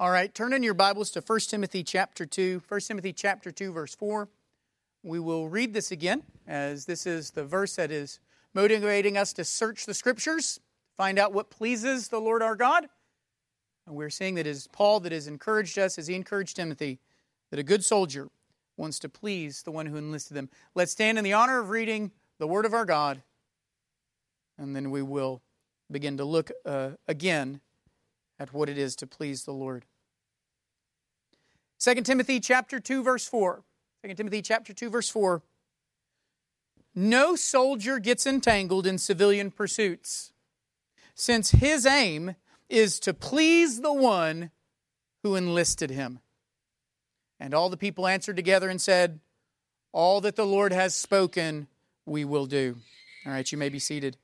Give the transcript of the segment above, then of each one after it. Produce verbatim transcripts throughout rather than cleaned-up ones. All right, turn in your Bibles to First Timothy chapter two, First Timothy chapter two, verse four. We will read this again, as this is the verse that is motivating us to search the Scriptures, find out what pleases the Lord our God. And we're seeing that it is Paul that has encouraged us, as he encouraged Timothy, that a good soldier wants to please the one who enlisted them. Let's stand in the honor of reading the Word of our God, and then we will begin to look uh, again at what it is to please the Lord. Second Timothy chapter two, verse four. Second Timothy chapter two, verse four. No soldier gets entangled in civilian pursuits, since his aim is to please the one who enlisted him. And all the people answered together and said, all that the Lord has spoken, we will do. All right, you may be seated.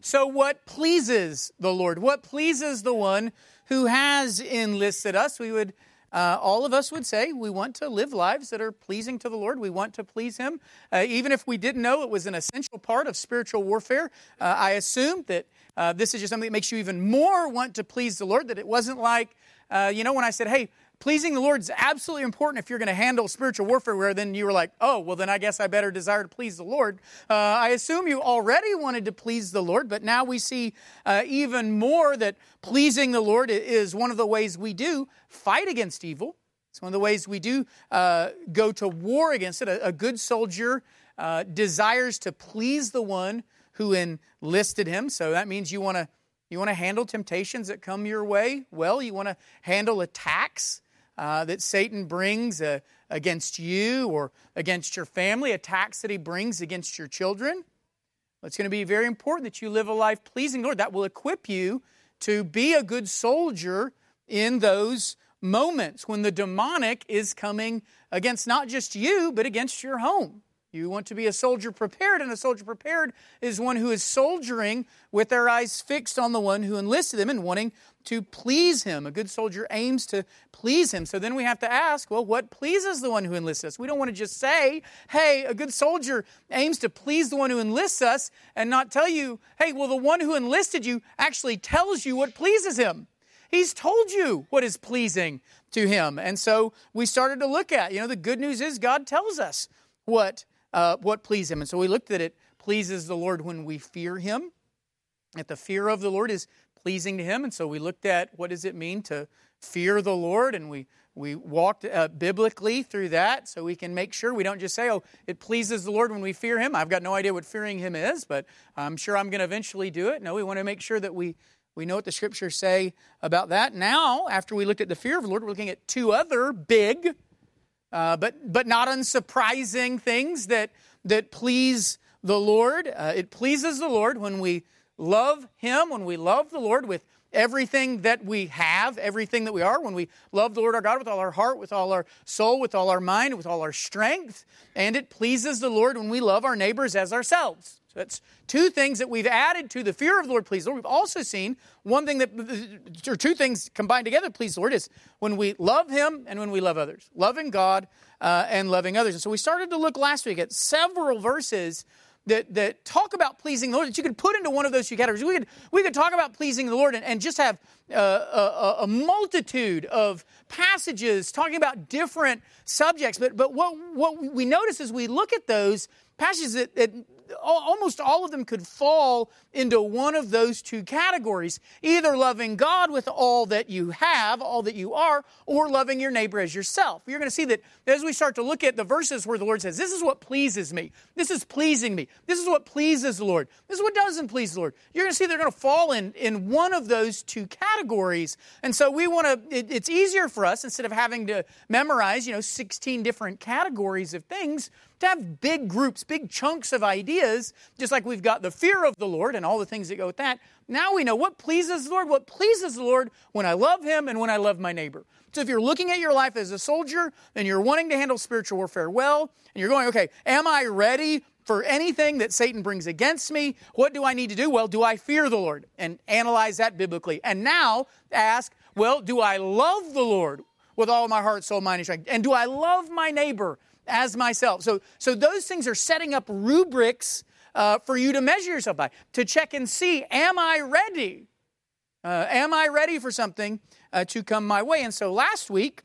So what pleases the Lord? What pleases the one who has enlisted us? We would, uh, all of us would say, we want to live lives that are pleasing to the Lord. We want to please Him. Uh, even if we didn't know it was an essential part of spiritual warfare, uh, I assumed that uh, this is just something that makes you even more want to please the Lord, that it wasn't like, uh, you know, when I said, hey, pleasing the Lord is absolutely important if you're going to handle spiritual warfare, where then you were like, oh, well, then I guess I better desire to please the Lord. Uh, I assume you already wanted to please the Lord, but now we see uh, even more that pleasing the Lord is one of the ways we do fight against evil. It's one of the ways we do uh, go to war against it. A, a good soldier uh, desires to please the one who enlisted him. So that means you want to you want to handle temptations that come your way. Well, you want to handle attacks Uh, that Satan brings uh, against you or against your family, attacks that he brings against your children. Well, it's going to be very important that you live a life pleasing the Lord. That will equip you to be a good soldier in those moments when the demonic is coming against not just you, but against your home. You want to be a soldier prepared, and a soldier prepared is one who is soldiering with their eyes fixed on the one who enlisted them and wanting to please him. A good soldier aims to please him. So then we have to ask, well, what pleases the one who enlists us? We don't want to just say, hey, a good soldier aims to please the one who enlists us, and not tell you, hey, well, the one who enlisted you actually tells you what pleases him. He's told you what is pleasing to him. And so we started to look at, you know, the good news is God tells us what Uh, what pleases Him. And so we looked at it pleases the Lord when we fear Him, that the fear of the Lord is pleasing to Him. And so we looked at what does it mean to fear the Lord, and we, we walked uh, biblically through that so we can make sure we don't just say, oh, it pleases the Lord when we fear Him. I've got no idea what fearing Him is, but I'm sure I'm going to eventually do it. No, we want to make sure that we, we know what the Scriptures say about that. Now, after we looked at the fear of the Lord, we're looking at two other big Uh, but but not unsurprising things that that please the Lord. Uh, it pleases the Lord when we love Him, when we love the Lord with everything that we have, everything that we are, when we love the Lord our God with all our heart, with all our soul, with all our mind, with all our strength. And it pleases the Lord when we love our neighbors as ourselves. So that's two things that we've added to the fear of the Lord, please the Lord. We've also seen one thing that, or two things combined together, please the Lord, is when we love Him and when we love others. Loving God uh, and loving others. And so we started to look last week at several verses That, that talk about pleasing the Lord, that you could put into one of those two categories. We could, we could talk about pleasing the Lord and, and just have uh, a, a multitude of passages talking about different subjects. But, but what, what we notice as we look at those passages, that, that almost all of them could fall into one of those two categories, either loving God with all that you have, all that you are, or loving your neighbor as yourself. You're going to see that as we start to look at the verses where the Lord says, this is what pleases me, this is pleasing me, this is what pleases the Lord, this is what doesn't please the Lord. You're going to see they're going to fall in, in one of those two categories. And so we want to, it, it's easier for us, instead of having to memorize, you know, sixteen different categories of things, to have big groups, big chunks of ideas, just like we've got the fear of the Lord and all the things that go with that. Now we know what pleases the Lord, what pleases the Lord when I love Him and when I love my neighbor. So if you're looking at your life as a soldier and you're wanting to handle spiritual warfare well, and you're going, okay, am I ready for anything that Satan brings against me? What do I need to do? Well, do I fear the Lord? And analyze that biblically. And now ask, well, do I love the Lord with all my heart, soul, mind, and strength? And do I love my neighbor as myself? So so those things are setting up rubrics uh, for you to measure yourself by, to check and see, am I ready? Uh, am I ready for something uh, to come my way. And so last week,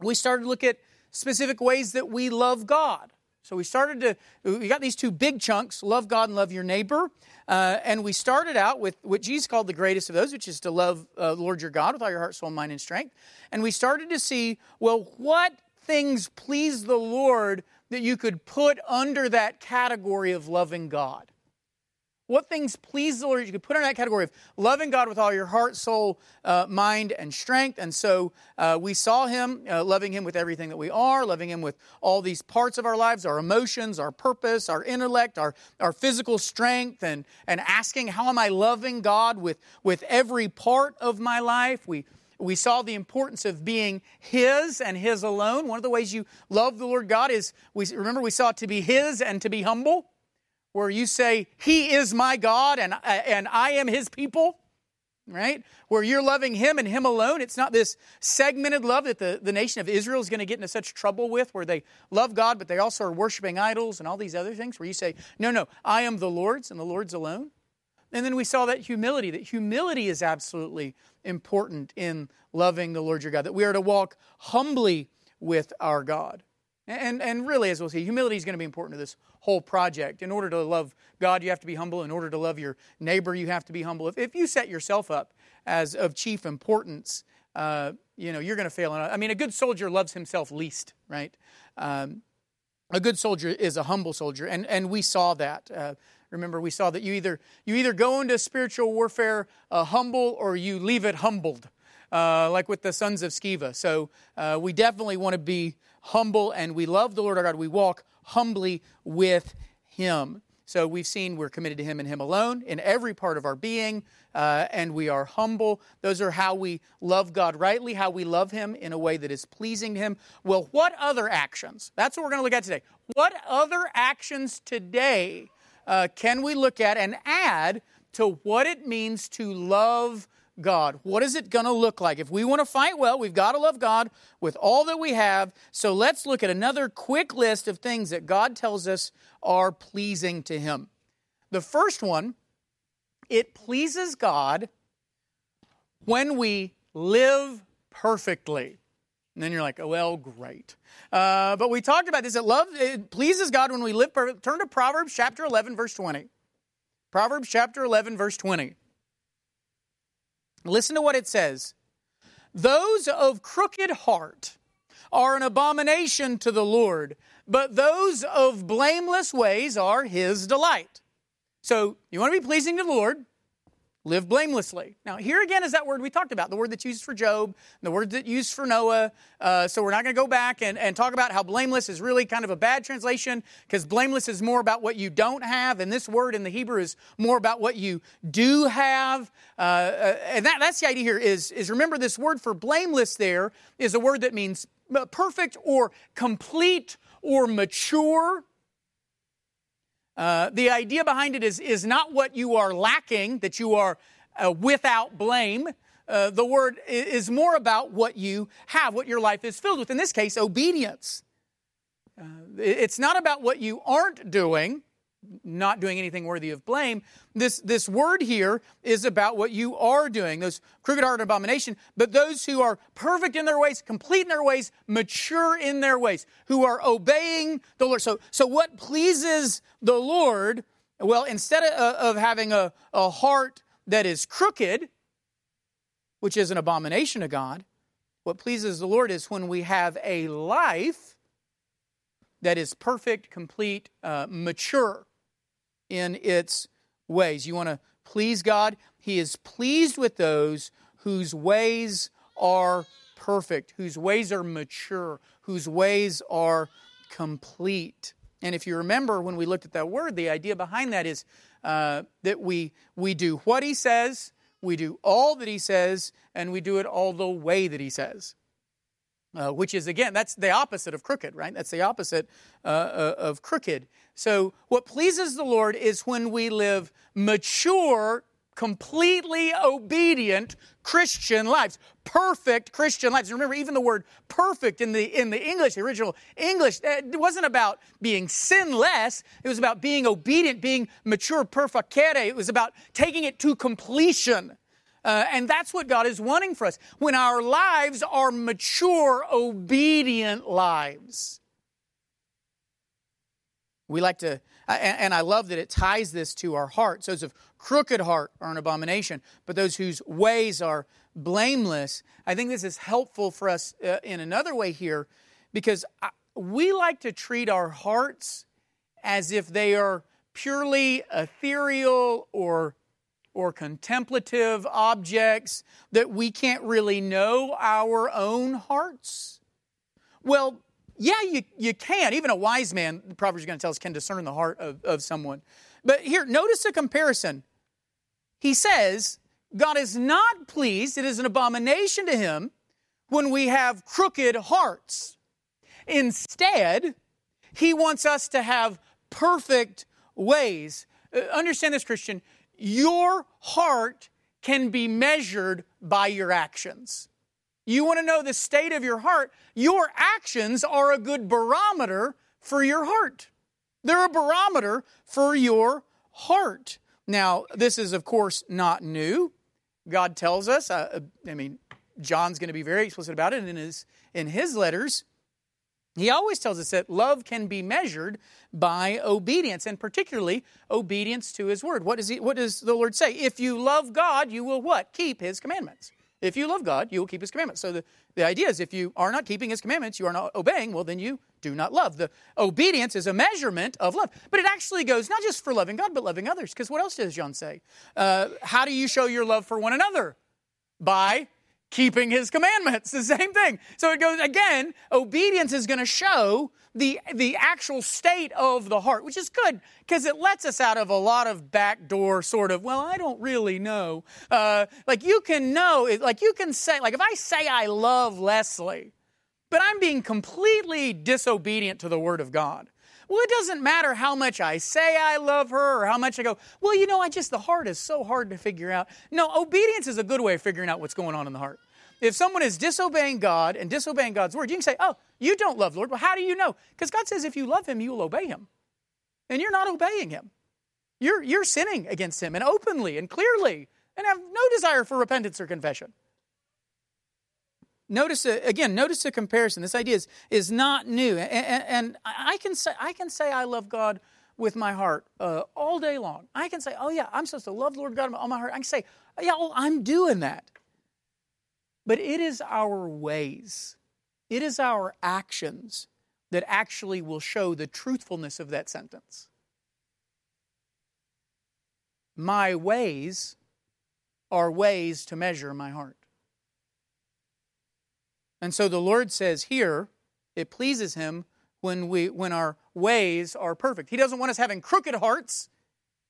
we started to look at specific ways that we love God. So we started to, we got these two big chunks, love God and love your neighbor. Uh, and we started out with what Jesus called the greatest of those, which is to love uh, the Lord your God with all your heart, soul, mind, and strength. And we started to see, well, what things please the Lord that you could put under that category of loving God? What things please the Lord you could put in that category of loving God with all your heart, soul, uh, mind, and strength. And so uh, we saw him, uh, loving him with everything that we are, loving him with all these parts of our lives, our emotions, our purpose, our intellect, our, our physical strength, and, and asking, how am I loving God with, with every part of my life? We We saw the importance of being his and his alone. One of the ways you love the Lord God is, we remember we saw to be his and to be humble, where you say, he is my God and, and I am his people, right? Where you're loving him and him alone. It's not this segmented love that the, the nation of Israel is going to get into such trouble with, where they love God, but they also are worshiping idols and all these other things, where you say, no, no, I am the Lord's and the Lord's alone. And then we saw that humility, that humility is absolutely important in loving the Lord your God, that we are to walk humbly with our God. And, and really, as we'll see, humility is going to be important to this whole project. In order to love God, you have to be humble. In order to love your neighbor, you have to be humble. If, if you set yourself up as of chief importance, uh, you know, you're going to fail. I mean, a good soldier loves himself least, right? Um, a good soldier is a humble soldier, and, and we saw that. Uh, Remember, we saw that you either you either go into spiritual warfare uh, humble, or you leave it humbled, uh, like with the sons of Sceva. So uh, we definitely want to be humble, and we love the Lord our God. We walk humbly with him. So we've seen we're committed to him and him alone in every part of our being, uh, and we are humble. Those are how we love God rightly, how we love him in a way that is pleasing to him. Well, what other actions? That's what we're going to look at today. What other actions today Uh, can we look at and add to what it means to love God? What is it going to look like? If we want to fight well, we've got to love God with all that we have. So let's look at another quick list of things that God tells us are pleasing to him. The first one, it pleases God when we live perfectly. And then you're like, oh, well, great. Uh, but we talked about this. It, love, it pleases God when we live perfect. Turn to Proverbs chapter eleven, verse twenty. Proverbs chapter eleven, verse twenty. Listen to what it says. Those of crooked heart are an abomination to the Lord, but those of blameless ways are his delight. So you want to be pleasing to the Lord, live blamelessly. Now, here again is that word we talked about, the word that's used for Job, the word that's used for Noah. Uh, so we're not going to go back and, and talk about how blameless is really kind of a bad translation, because blameless is more about what you don't have, and this word in the Hebrew is more about what you do have. Uh, and that, that's the idea here is, is remember this word for blameless there is a word that means perfect or complete or mature. Uh, the idea behind it is, is not what you are lacking, that you are uh, without blame. Uh, the word is more about what you have, what your life is filled with. In this case, obedience. Uh, it's not about what you aren't doing, not doing anything worthy of blame. This, this word here is about what you are doing, those crooked heart abomination, but those who are perfect in their ways, complete in their ways, mature in their ways, who are obeying the Lord. So, so what pleases the Lord, well, instead of, of having a, a heart that is crooked, which is an abomination to God, what pleases the Lord is when we have a life that is perfect, complete, uh, mature in its ways. You want to please God? He is pleased with those whose ways are perfect, whose ways are mature, whose ways are complete. And if you remember when we looked at that word, the idea behind that is uh, that we we do what he says, we do all that he says, and we do it all the way that he says, uh, which is, again, that's the opposite of crooked, right? That's the opposite uh, of crooked. So what pleases the Lord is when we live mature, completely obedient Christian lives, perfect Christian lives. Remember, even the word perfect in the in the English, the original English, it wasn't about being sinless. It was about being obedient, being mature, perfecere. It was about taking it to completion. Uh, and that's what God is wanting for us. When our lives are mature, obedient lives. We like to, and I love that it ties this to our hearts. Those of crooked heart are an abomination, but those whose ways are blameless. I think this is helpful for us uh, in another way here, because I, we like to treat our hearts as if they are purely ethereal or or contemplative objects that we can't really know our own hearts? Well, yeah, you, you can. Even a wise man, the Proverbs is going to tell us, can discern the heart of, of someone. But here, notice a comparison. He says, God is not pleased, it is an abomination to Him, when we have crooked hearts. Instead, He wants us to have perfect ways. Uh, understand this, Christian. Your heart can be measured by your actions. You want to know the state of your heart? Your actions are a good barometer for your heart. They're a barometer for your heart. Now, this is, of course, not new. God tells us, uh, I mean, John's going to be very explicit about it in his, in his letters. He always tells us that love can be measured by obedience, and particularly obedience to His Word. What does he, what does the Lord say? If you love God, you will what? Keep His commandments. If you love God, you will keep His commandments. So the, the idea is if you are not keeping His commandments, you are not obeying, well, then you do not love. The obedience is a measurement of love. But it actually goes not just for loving God, but loving others. Because what else does John say? Uh, how do you show your love for one another? By keeping His commandments, the same thing. So it goes, again, obedience is going to show the, the actual state of the heart, which is good because it lets us out of a lot of backdoor sort of, well, I don't really know. Uh, like you can know, like you can say, like if I say I love Leslie, but I'm being completely disobedient to the Word of God. Well, it doesn't matter how much I say I love her or how much I go, well, you know, I just, the heart is so hard to figure out. No, obedience is a good way of figuring out what's going on in the heart. If someone is disobeying God and disobeying God's Word, you can say, oh, you don't love the Lord. Well, how do you know? Because God says if you love Him, you will obey Him. And you're not obeying Him. You're, you're sinning against Him, and openly and clearly, and have no desire for repentance or confession. Notice, again, notice the comparison. This idea is, is not new. And, and I can say I can say I love God with my heart uh, all day long. I can say, oh yeah, I'm supposed to love the Lord God with all my heart. I can say, yeah, oh, I'm doing that. But it is our ways, it is our actions that actually will show the truthfulness of that sentence. My ways are ways to measure my heart. And so the Lord says here, it pleases Him when we when our ways are perfect. He doesn't want us having crooked hearts.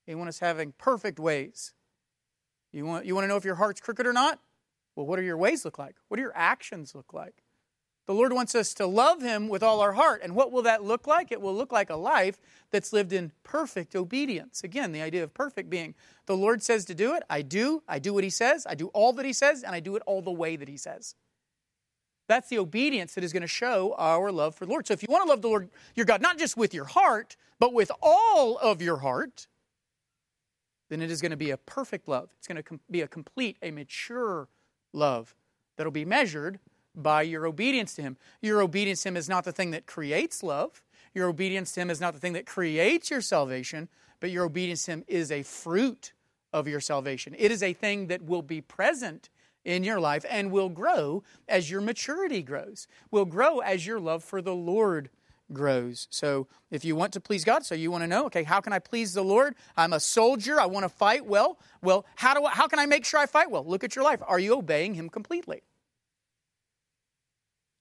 He wants us having perfect ways. You want, you want to know if your heart's crooked or not? Well, what do your ways look like? What do your actions look like? The Lord wants us to love Him with all our heart. And what will that look like? It will look like a life that's lived in perfect obedience. Again, the idea of perfect being, the Lord says to do it, I do. I do what He says. I do all that He says, and I do it all the way that He says. That's the obedience that is going to show our love for the Lord. So if you want to love the Lord, your God, not just with your heart, but with all of your heart, then it is going to be a perfect love. It's going to be a complete, a mature love that'll be measured by your obedience to Him. Your obedience to Him is not the thing that creates love. Your obedience to Him is not the thing that creates your salvation, but your obedience to Him is a fruit of your salvation. It is a thing that will be present in your life and will grow as your maturity grows, will grow as your love for the Lord grows. So if you want to please God, so you want to know, okay, how can I please the Lord? I'm a soldier. I want to fight well. Well, how do I, how can I make sure I fight well? Look at your life. Are you obeying Him completely?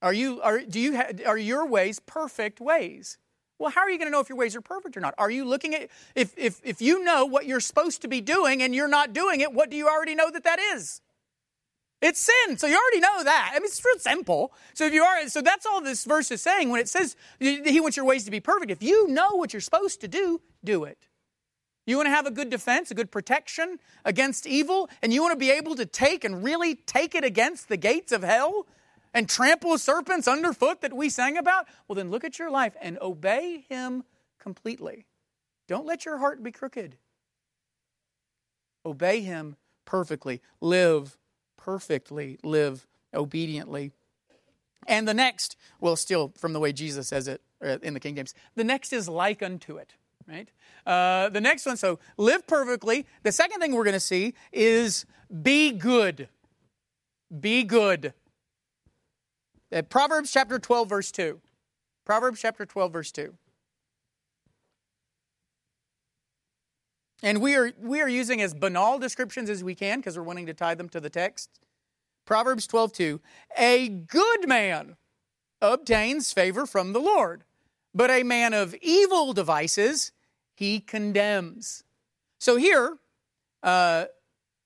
Are you are do you ha- are your ways perfect ways? Well, how are you going to know if your ways are perfect or not? Are you looking at if if if you know what you're supposed to be doing and you're not doing it, what do you already know that that is? It's sin, so you already know that. I mean, it's real simple. So if you are, so that's all this verse is saying. When it says He wants your ways to be perfect, if you know what you're supposed to do, do it. You want to have a good defense, a good protection against evil, and you want to be able to take and really take it against the gates of hell and trample serpents underfoot that we sang about, well, then look at your life and obey Him completely. Don't let your heart be crooked. Obey Him perfectly, live perfectly, live obediently. And the next, well, still from the way Jesus says it in the King James, the next is like unto it, right? Uh, the next one, so live perfectly. The second thing we're going to see is be good. Be good. Uh, Proverbs chapter twelve, verse two. Proverbs chapter twelve, verse two. And we are we are using as banal descriptions as we can because we're wanting to tie them to the text. Proverbs twelve two, a good man obtains favor from the Lord, but a man of evil devices he condemns. So here, uh,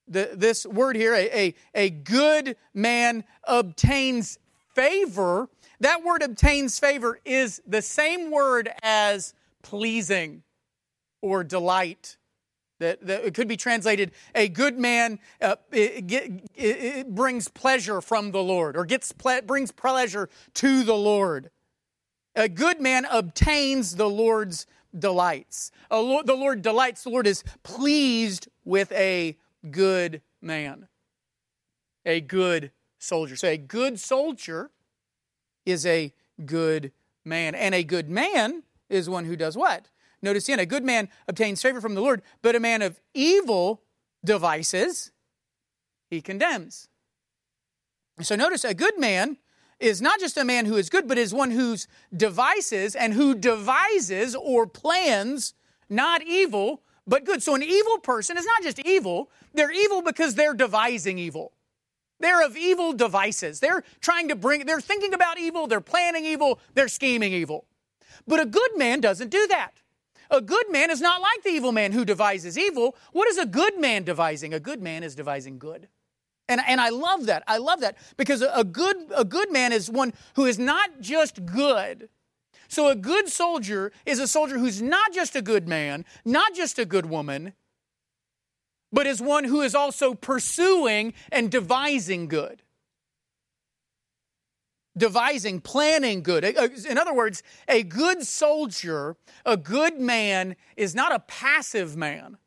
the, this word here, a, a, a good man obtains favor. That word obtains favor is the same word as pleasing or delight. That, that it could be translated, a good man uh, it, it, it brings pleasure from the Lord, or gets ple- brings pleasure to the Lord. A good man obtains the Lord's delights. A Lord, the Lord delights, the Lord is pleased with a good man, a good soldier. So a good soldier is a good man, and a good man is one who does what? Notice again, a good man obtains favor from the Lord, but a man of evil devices he condemns. So notice, a good man is not just a man who is good, but is one whose devices and who devises or plans not evil, but good. So an evil person is not just evil. They're evil because they're devising evil. They're of evil devices. They're trying to bring, they're thinking about evil, they're planning evil, they're scheming evil. But a good man doesn't do that. A good man is not like the evil man who devises evil. What is a good man devising? A good man is devising good. And, and I love that. I love that because a good, a good man is one who is not just good. So a good soldier is a soldier who's not just a good man, not just a good woman, but is one who is also pursuing and devising good. Devising, planning good. In other words, a good soldier, a good man is not a passive man.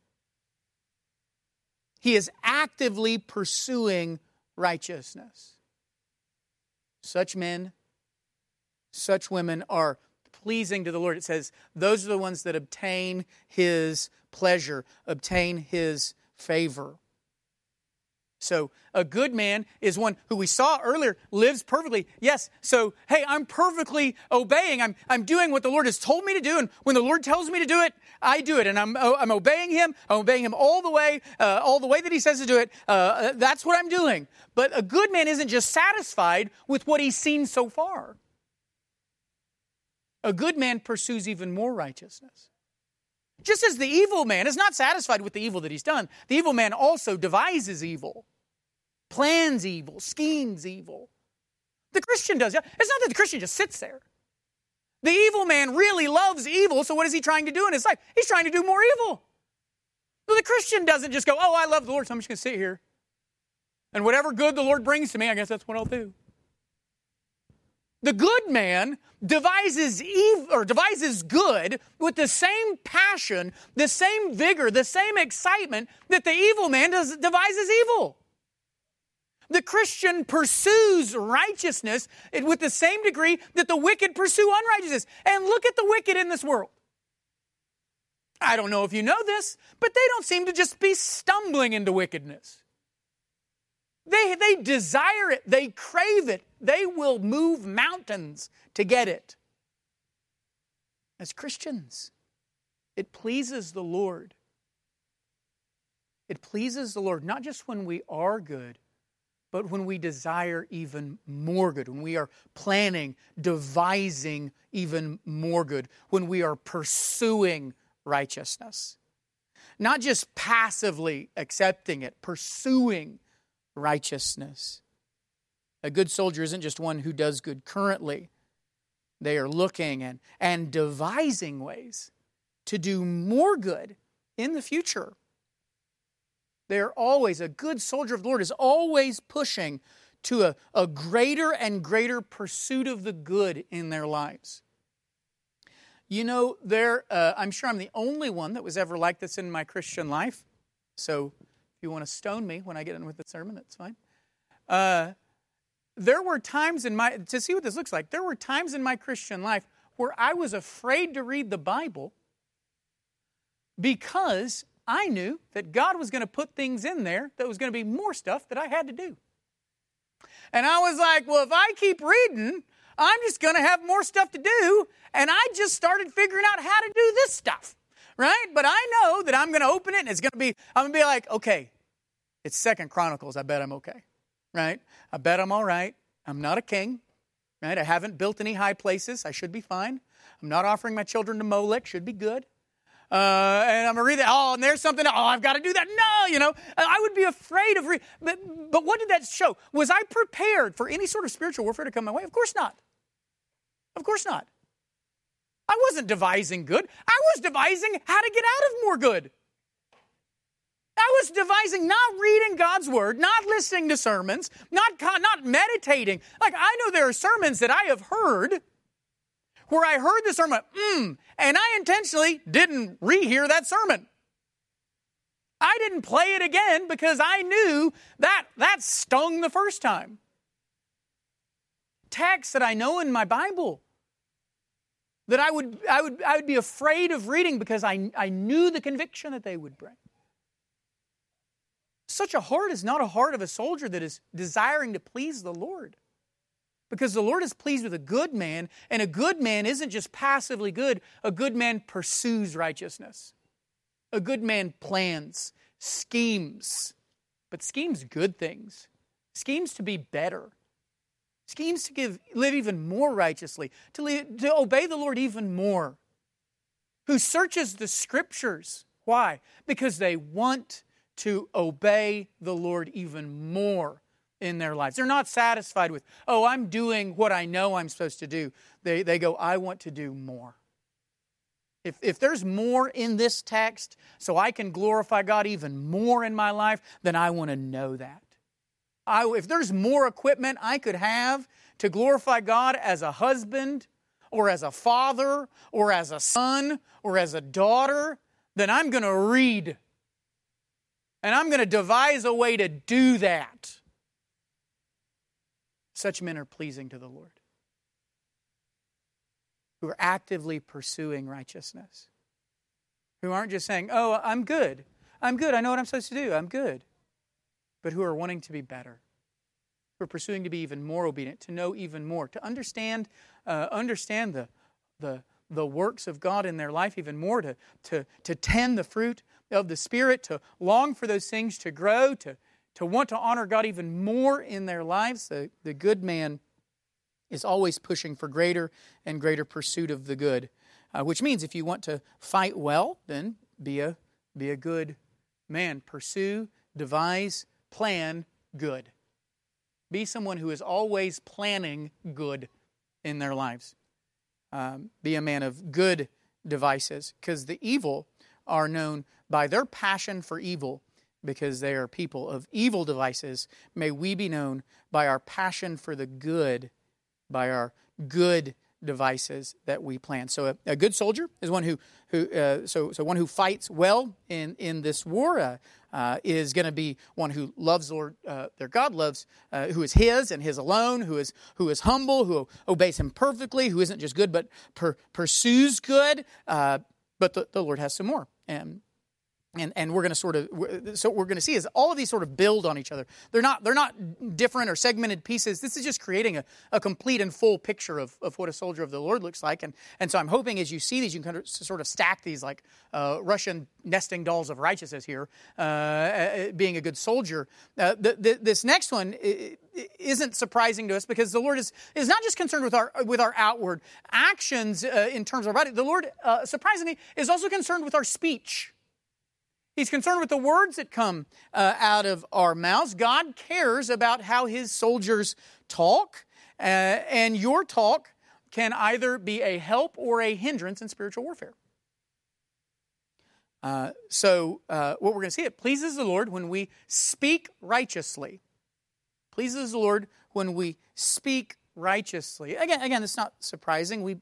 He is actively pursuing righteousness. Such men, such women are pleasing to the Lord. It says those are the ones that obtain His pleasure, obtain His favor. So a good man is one who we saw earlier lives perfectly. Yes, so, hey, I'm perfectly obeying. I'm, I'm doing what the Lord has told me to do. And when the Lord tells me to do it, I do it. And I'm, I'm obeying Him. I'm obeying Him all the way, uh, all the way that He says to do it. Uh, that's what I'm doing. But a good man isn't just satisfied with what he's seen so far. A good man pursues even more righteousness. Just as the evil man is not satisfied with the evil that he's done, the evil man also devises evil, plans evil, schemes evil. The Christian does. It's not that the Christian just sits there. The evil man really loves evil, so what is he trying to do in his life? He's trying to do more evil. But the Christian doesn't just go, oh, I love the Lord, so I'm just going to sit here. And whatever good the Lord brings to me, I guess that's what I'll do. The good man devises evil, or devises good with the same passion, the same vigor, the same excitement that the evil man does, devises evil. The Christian pursues righteousness with the same degree that the wicked pursue unrighteousness. And look at the wicked in this world. I don't know if you know this, but they don't seem to just be stumbling into wickedness. They, they desire it. They crave it. They will move mountains to get it. As Christians, it pleases the Lord. It pleases the Lord, not just when we are good, but when we desire even more good, when we are planning, devising even more good, when we are pursuing righteousness. Not just passively accepting it, pursuing righteousness. A good soldier isn't just one who does good currently. They are looking and, and devising ways to do more good in the future. They are always, a good soldier of the Lord is always pushing to a, a greater and greater pursuit of the good in their lives. You know, there. Uh, I'm sure I'm the only one that was ever like this in my Christian life. So If you want to stone me when I get in with the sermon, that's fine. Uh, there were times in my, to see what this looks like, there were times in my Christian life where I was afraid to read the Bible because I knew that God was going to put things in there that was going to be more stuff that I had to do. And I was like, well, if I keep reading, I'm just going to have more stuff to do. And I just started figuring out how to do this stuff, right? But I know that I'm going to open it and it's going to be, I'm going to be like, okay, it's Second Chronicles. I bet I'm okay, right? I bet I'm all right. I'm not a king, right? I haven't built any high places. I should be fine. I'm not offering my children to Molech. Should be good. Uh, and I'm going to read that. Oh, and there's something. Oh, I've got to do that. No, you know, I would be afraid of reading. But, but what did that show? Was I prepared for any sort of spiritual warfare to come my way? Of course not. Of course not. I wasn't devising good. I was devising how to get out of more good. I was devising not reading God's word, not listening to sermons, not, not meditating. Like, I know there are sermons that I have heard where I heard the sermon, mmm, and I intentionally didn't rehear that sermon. I didn't play it again because I knew that that stung the first time. Texts that I know in my Bible that I would I would I would be afraid of reading because I, I knew the conviction that they would bring. Such a heart is not a heart of a soldier that is desiring to please the Lord. Because the Lord is pleased with a good man, and a good man isn't just passively good. A good man pursues righteousness. A good man plans, schemes, but schemes good things. Schemes to be better. Schemes to give, live even more righteously, to, live, to obey the Lord even more. Who searches the Scriptures. Why? Because they want to obey the Lord even more in their lives. They're not satisfied with, oh, I'm doing what I know I'm supposed to do. They, they go, I want to do more. If, if there's more in this text so I can glorify God even more in my life, then I want to know that. I, if there's more equipment I could have to glorify God as a husband or as a father or as a son or as a daughter, then I'm going to read. And I'm going to devise a way to do that. Such men are pleasing to the Lord, who are actively pursuing righteousness, who aren't just saying, oh, I'm good. I'm good. I know what I'm supposed to do. I'm good. But who are wanting to be better, who are pursuing to be even more obedient, to know even more, to understand uh, understand the, the, the works of God in their life even more, to, to, to tend the fruit of the Spirit, to long for those things to grow, to to want to honor God even more in their lives. The, the good man is always pushing for greater and greater pursuit of the good, uh, which means if you want to fight well, then be a, be a good man. Pursue, devise, plan good. Be someone who is always planning good in their lives. Um, be a man of good devices, because the evil are known by their passion for evil, because they are people of evil devices. May we be known by our passion for the good, by our good devices that we plan. So a, a good soldier is one who, who uh, so so one who fights well in, in this war uh, uh, is going to be one who loves Lord, uh, their God loves, uh, who is His and His alone, who is who is humble, who obeys Him perfectly, who isn't just good but per, pursues good. Uh, but the, the Lord has some more. And And and we're going to sort of, so what we're going to see is all of these sort of build on each other. They're not they're not different or segmented pieces. This is just creating a, a complete and full picture of, of what a soldier of the Lord looks like. And and so I'm hoping as you see these, you can kind of sort of stack these like uh, Russian nesting dolls of righteousness here, uh, being a good soldier. Uh, the, the, this next one isn't surprising to us because the Lord is is not just concerned with our with our outward actions uh, in terms of our body. The Lord, uh, surprisingly, is also concerned with our speech. He's concerned with the words that come uh, out of our mouths. God cares about how His soldiers talk, uh, and your talk can either be a help or a hindrance in spiritual warfare. Uh, so uh, what we're going to see, it pleases the Lord when we speak righteously. Pleases the Lord when we speak righteously. Again, again, it's not surprising. We,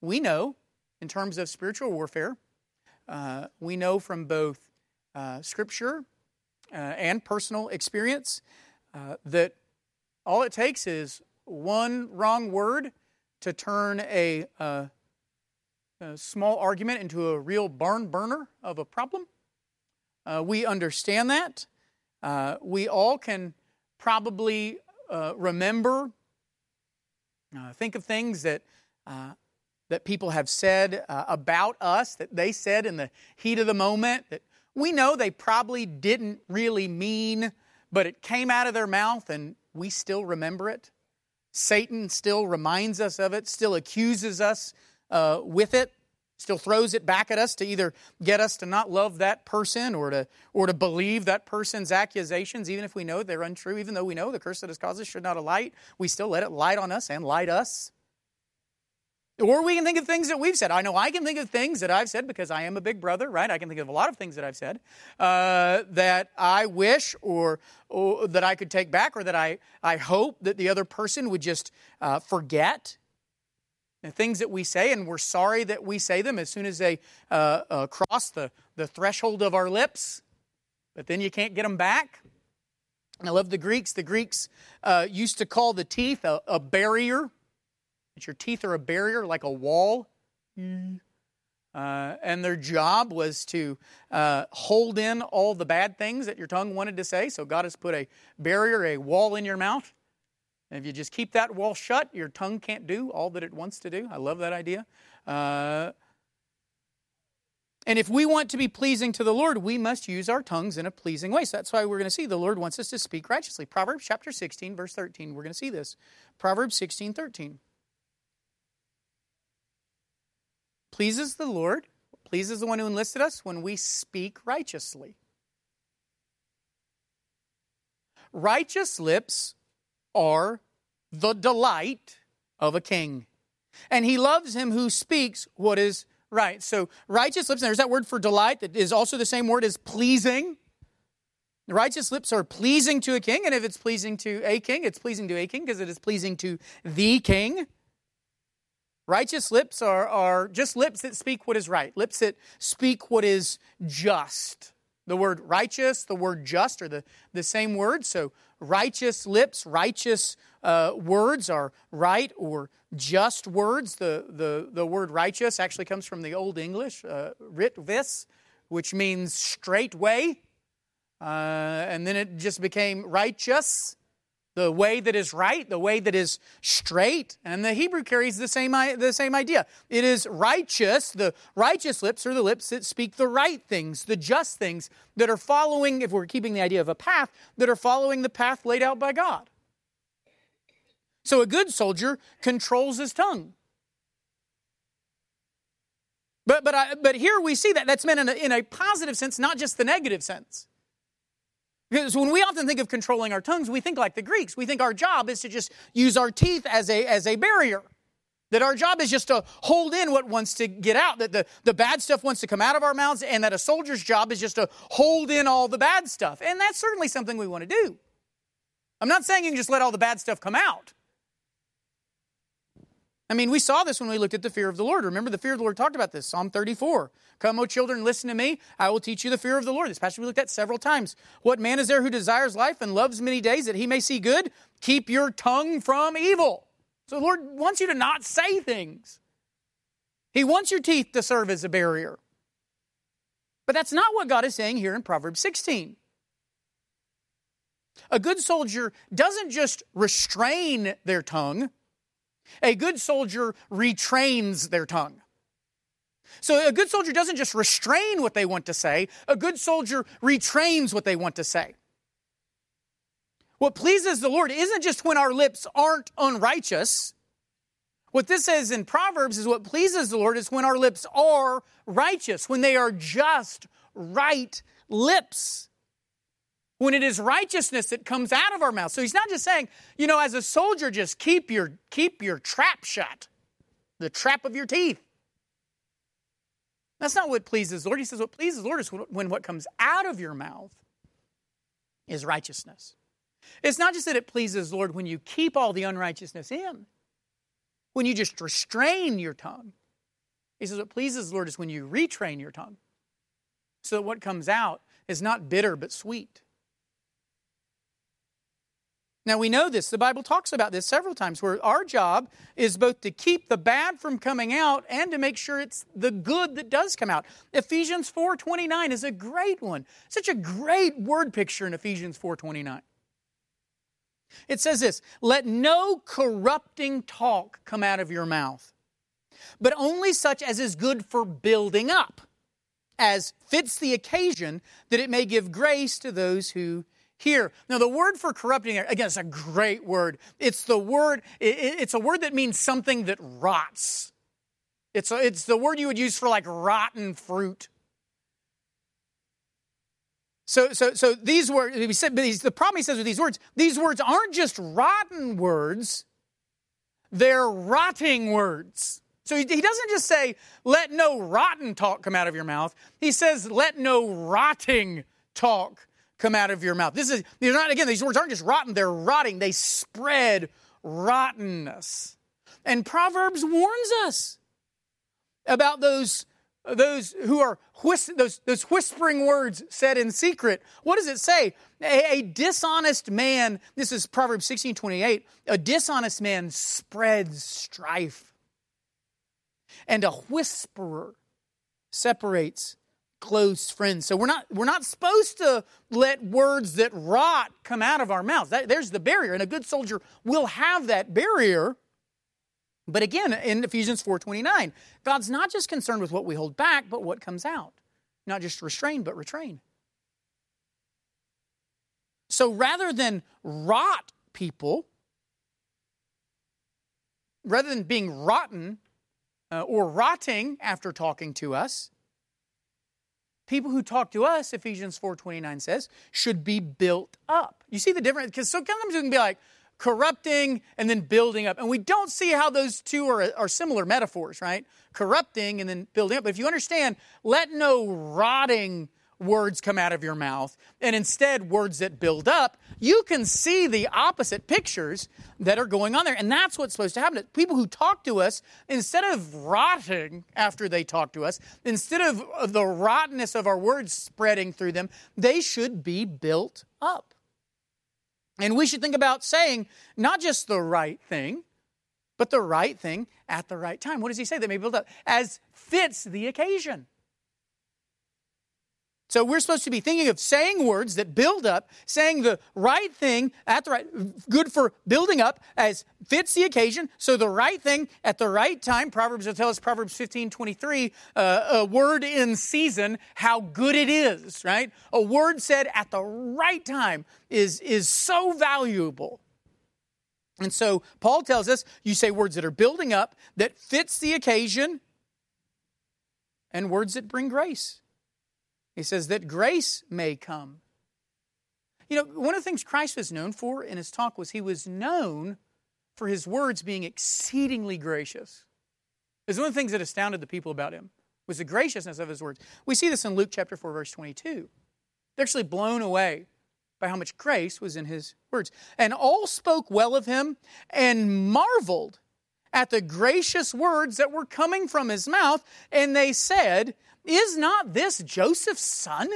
we know, in terms of spiritual warfare, uh, we know from both Uh, scripture uh, and personal experience uh, that all it takes is one wrong word to turn a, uh, a small argument into a real barn burner of a problem. Uh, we understand that. Uh, we all can probably uh, remember, uh, think of things that uh, that people have said uh, about us, that they said in the heat of the moment, that we know they probably didn't really mean, but it came out of their mouth and we still remember it. Satan still reminds us of it, still accuses us uh, with it, still throws it back at us to either get us to not love that person or to or to believe that person's accusations, even if we know they're untrue, even though we know the curse that is caused us should not alight, we still let it light on us and light us. Or we can think of things that we've said. I know I can think of things that I've said because I am a big brother, right? I can think of a lot of things that I've said uh, that I wish or, or that I could take back or that I, I hope that the other person would just uh, forget. And things that we say, and we're sorry that we say them as soon as they uh, uh, cross the, the threshold of our lips, but then you can't get them back. And I love the Greeks. The Greeks uh, used to call the teeth a, a barrier. That your teeth are a barrier, like a wall. Mm. Uh, and their job was to uh, hold in all the bad things that your tongue wanted to say. So God has put a barrier, a wall in your mouth. And if you just keep that wall shut, your tongue can't do all that it wants to do. I love that idea. Uh, and if we want to be pleasing to the Lord, we must use our tongues in a pleasing way. So that's why we're going to see the Lord wants us to speak righteously. Proverbs chapter sixteen, verse thirteen. We're going to see this. Proverbs sixteen, thirteen. Pleases the Lord, pleases the one who enlisted us when we speak righteously. Righteous lips are the delight of a king, and he loves him who speaks what is right. So righteous lips, and there's that word for delight that is also the same word as pleasing. Righteous lips are pleasing to a king, and if it's pleasing to a king, it's pleasing to a king because it is pleasing to the king. Righteous lips are, are just lips that speak what is right, lips that speak what is just. The word righteous, the word just are the, the same word. So righteous lips, righteous uh, words are right or just words. The, the, the word righteous actually comes from the Old English, uh, ritvis, which means straight way. Uh, and then it just became righteous. The way that is right, the way that is straight, and the Hebrew carries the same the same idea. It is righteous. The righteous lips are the lips that speak the right things, the just things that are following, if we're keeping the idea of a path, that are following the path laid out by God. So a good soldier controls his tongue. But but I, but here we see that that's meant in a, in a positive sense, not just the negative sense. Because when we often think of controlling our tongues, we think like the Greeks. We think our job is to just use our teeth as a, as a barrier. That our job is just to hold in what wants to get out. That the, the bad stuff wants to come out of our mouths, and that a soldier's job is just to hold in all the bad stuff. And that's certainly something we want to do. I'm not saying you can just let all the bad stuff come out. I mean, we saw this when we looked at the fear of the Lord. Remember, the fear of the Lord talked about this. Psalm thirty-four. Come, O children, listen to me. I will teach you the fear of the Lord. This passage we looked at several times. What man is there who desires life and loves many days that he may see good? Keep your tongue from evil. So the Lord wants you to not say things. He wants your teeth to serve as a barrier. But that's not what God is saying here in Proverbs sixteen. A good soldier doesn't just restrain their tongue. A good soldier retrains their tongue. So a good soldier doesn't just restrain what they want to say. A good soldier retrains what they want to say. What pleases the Lord isn't just when our lips aren't unrighteous. What this says in Proverbs is what pleases the Lord is when our lips are righteous, when they are just right lips. When it is righteousness that comes out of our mouth. So he's not just saying, you know, as a soldier, just keep your, keep your trap shut, the trap of your teeth. That's not what pleases the Lord. He says what pleases the Lord is when what comes out of your mouth is righteousness. It's not just that it pleases the Lord when you keep all the unrighteousness in, when you just restrain your tongue. He says what pleases the Lord is when you retrain your tongue so that what comes out is not bitter but sweet. Now we know this. The Bible talks about this several times, where our job is both to keep the bad from coming out and to make sure it's the good that does come out. Ephesians four twenty-nine is a great one. Such a great word picture in Ephesians four twenty-nine. It says this, "Let no corrupting talk come out of your mouth, but only such as is good for building up, as fits the occasion, that it may give grace to those who hear." Now, the word for corrupting, again, it's a great word. It's the word, it's a word that means something that rots. It's a, it's the word you would use for like rotten fruit. So, so, so these words, we said, but these, the problem he says with these words, these words aren't just rotten words, they're rotting words. So he doesn't just say, let no rotten talk come out of your mouth. He says, let no rotting talk come out of your mouth. This is, they're not, again, these words aren't just rotten, they're rotting. They spread rottenness. And Proverbs warns us about those, those who are whis- those, those whispering words said in secret. What does it say? A, a dishonest man, this is Proverbs sixteen twenty-eight, a dishonest man spreads strife, and a whisperer separates close friends. So we're not we're not supposed to let words that rot come out of our mouths. That, there's the barrier, and a good soldier will have that barrier. But again, in Ephesians four twenty-nine, God's not just concerned with what we hold back, but what comes out. Not just restrain, but retrain. So rather than rot people, rather than being rotten, Uh, or rotting after talking to us, people who talk to us, Ephesians four twenty-nine says, should be built up. You see the difference? Because sometimes we can be like corrupting and then building up. And we don't see how those two are, are similar metaphors, right? Corrupting and then building up. But if you understand, let no rotting words come out of your mouth, and instead words that build up, you can see the opposite pictures that are going on there. And that's what's supposed to happen. People who talk to us, instead of rotting after they talk to us, instead of the rottenness of our words spreading through them, they should be built up. And we should think about saying not just the right thing, but the right thing at the right time. What does he say? That may build up as fits the occasion. So we're supposed to be thinking of saying words that build up, saying the right thing at the right, good for building up as fits the occasion. So the right thing at the right time. Proverbs will tell us, Proverbs fifteen twenty-three, uh, a word in season, how good it is, right? A word said at the right time is, is so valuable. And so Paul tells us, you say words that are building up, that fits the occasion, and words that bring grace. He says that grace may come. You know, one of the things Christ was known for in his talk was he was known for his words being exceedingly gracious. It was one of the things that astounded the people about him, was the graciousness of his words. We see this in Luke chapter four, verse twenty-two. They're actually blown away by how much grace was in his words. And all spoke well of him and marveled at the gracious words that were coming from his mouth. And they said, "Is not this Joseph's son?"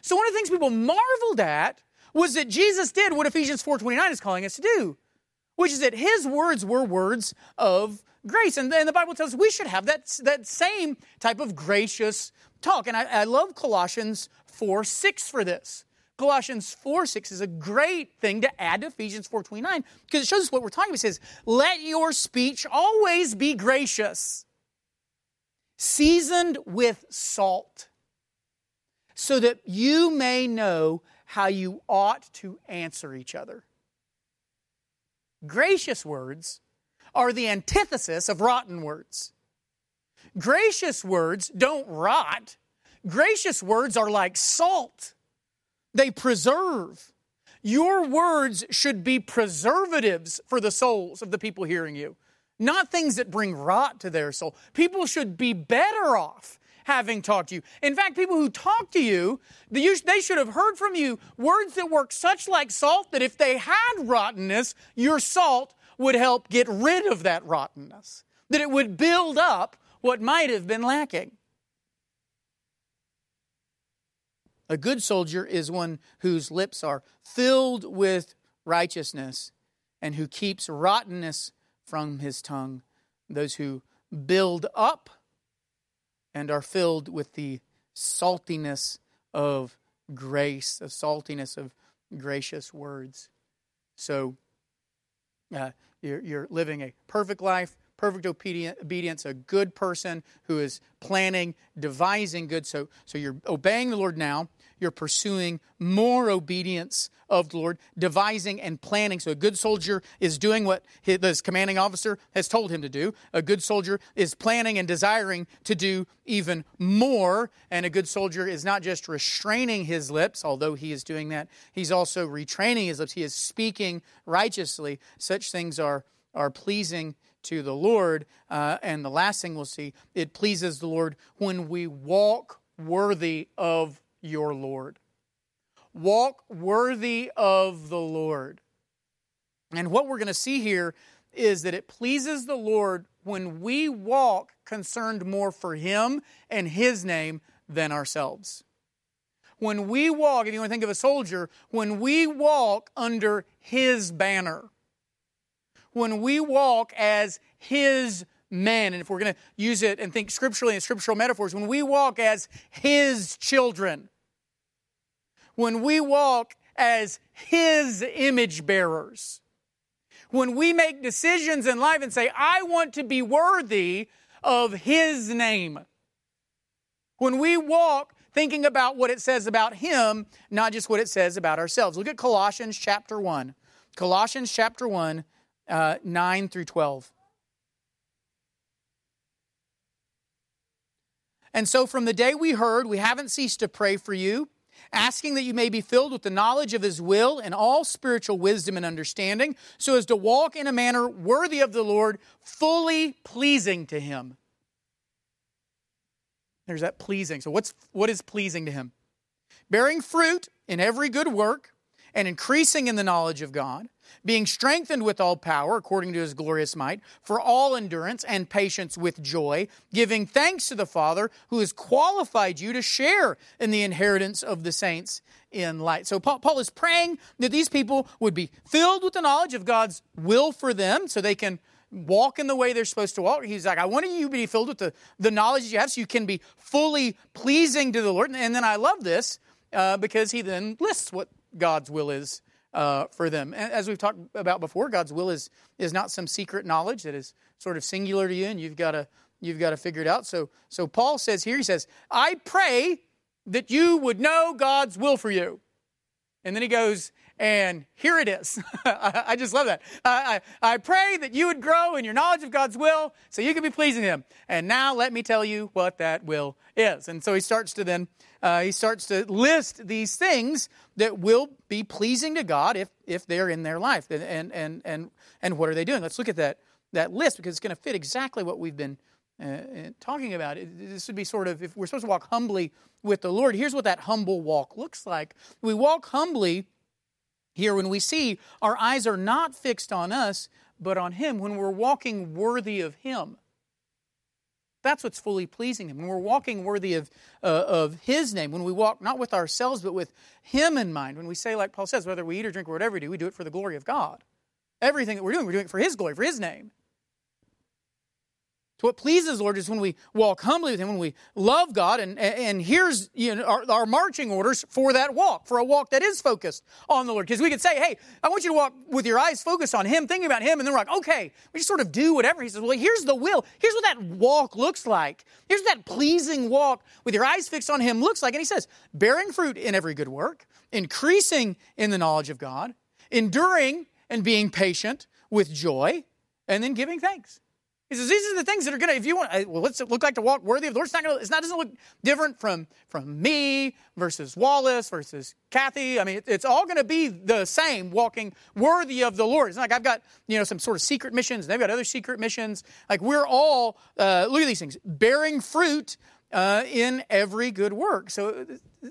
So one of the things people marveled at was that Jesus did what Ephesians four twenty-nine is calling us to do, which is that his words were words of grace. And the Bible tells us we should have that, that same type of gracious talk. And I, I love Colossians four six for this. Colossians four six is a great thing to add to Ephesians four twenty-nine because it shows us what we're talking about. It says, "Let your speech always be gracious, seasoned with salt, so that you may know how you ought to answer each other." Gracious words are the antithesis of rotten words. Gracious words don't rot. Gracious words are like salt. They preserve. Your words should be preservatives for the souls of the people hearing you, not things that bring rot to their soul. People should be better off having talked to you. In fact, people who talk to you, they should have heard from you words that work such like salt that if they had rottenness, your salt would help get rid of that rottenness, that it would build up what might have been lacking. A good soldier is one whose lips are filled with righteousness, and who keeps rottenness from his tongue, those who build up and are filled with the saltiness of grace, the saltiness of gracious words. So uh, you're, you're living a perfect life, perfect obedience, a good person who is planning, devising good. So, so you're obeying the Lord now. You're pursuing more obedience of the Lord, devising and planning. So a good soldier is doing what his, his commanding officer has told him to do. A good soldier is planning and desiring to do even more. And a good soldier is not just restraining his lips, although he is doing that. He's also retraining his lips. He is speaking righteously. Such things are, are pleasing to the Lord. Uh, and the last thing we'll see, it pleases the Lord when we walk worthy of your Lord. Walk worthy of the Lord. And what we're going to see here is that it pleases the Lord when we walk concerned more for Him and His name than ourselves. When we walk, if you want to think of a soldier, when we walk under His banner, when we walk as His men, and if we're going to use it and think scripturally and scriptural metaphors, when we walk as His children, when we walk as His image bearers, when we make decisions in life and say, I want to be worthy of His name, when we walk thinking about what it says about Him, not just what it says about ourselves. Look at Colossians chapter one. Colossians chapter one, uh, nine through twelve. And so from the day we heard, we haven't ceased to pray for you, asking that you may be filled with the knowledge of His will and all spiritual wisdom and understanding, so as to walk in a manner worthy of the Lord, fully pleasing to Him. There's that pleasing. So what's what is pleasing to Him? Bearing fruit in every good work and increasing in the knowledge of God, being strengthened with all power according to His glorious might, for all endurance and patience with joy, giving thanks to the Father who has qualified you to share in the inheritance of the saints in light. So Paul, Paul is praying that these people would be filled with the knowledge of God's will for them so they can walk in the way they're supposed to walk. He's like, I want you to be filled with the, the knowledge that you have so you can be fully pleasing to the Lord. And, and then I love this uh, because he then lists what God's will is Uh, for them. And as we've talked about before, God's will is is not some secret knowledge that is sort of singular to you and you've got to you've got to figure it out. So so Paul says here, he says, I pray that you would know God's will for you. And then he goes, and here it is. I, I just love that. I, I, I pray that you would grow in your knowledge of God's will so you can be pleasing to Him. And now let me tell you what that will is. And so he starts to then Uh, he starts to list these things that will be pleasing to God if if they're in their life. And and and and, and what are they doing? Let's look at that that list because it's going to fit exactly what we've been uh, talking about. It, this would be sort of, if we're supposed to walk humbly with the Lord, here's what that humble walk looks like. We walk humbly here when we see our eyes are not fixed on us, but on Him, when we're walking worthy of Him. That's what's fully pleasing Him. When we're walking worthy of uh, of His name, when we walk not with ourselves but with Him in mind, when we say, like Paul says, whether we eat or drink or whatever we do, we do it for the glory of God. Everything that we're doing, we're doing it for His glory, for His name. So what pleases the Lord is when we walk humbly with Him, when we love God, and, and here's you know, our, our marching orders for that walk, for a walk that is focused on the Lord. Because we could say, hey, I want you to walk with your eyes focused on Him, thinking about Him, and then we're like, okay, we just sort of do whatever. He says, well, here's the will. Here's what that walk looks like. Here's what that pleasing walk with your eyes fixed on Him looks like. And he says, bearing fruit in every good work, increasing in the knowledge of God, enduring and being patient with joy, and then giving thanks. He says, these are the things that are going to, if you want, well, what's it look like to walk worthy of the Lord? It's not going to, it's not, it doesn't look different from, from me versus Wallace versus Kathy. I mean, it, it's all going to be the same, walking worthy of the Lord. It's not like I've got, you know, some sort of secret missions and they've got other secret missions. Like we're all, uh, look at these things, bearing fruit uh, in every good work. So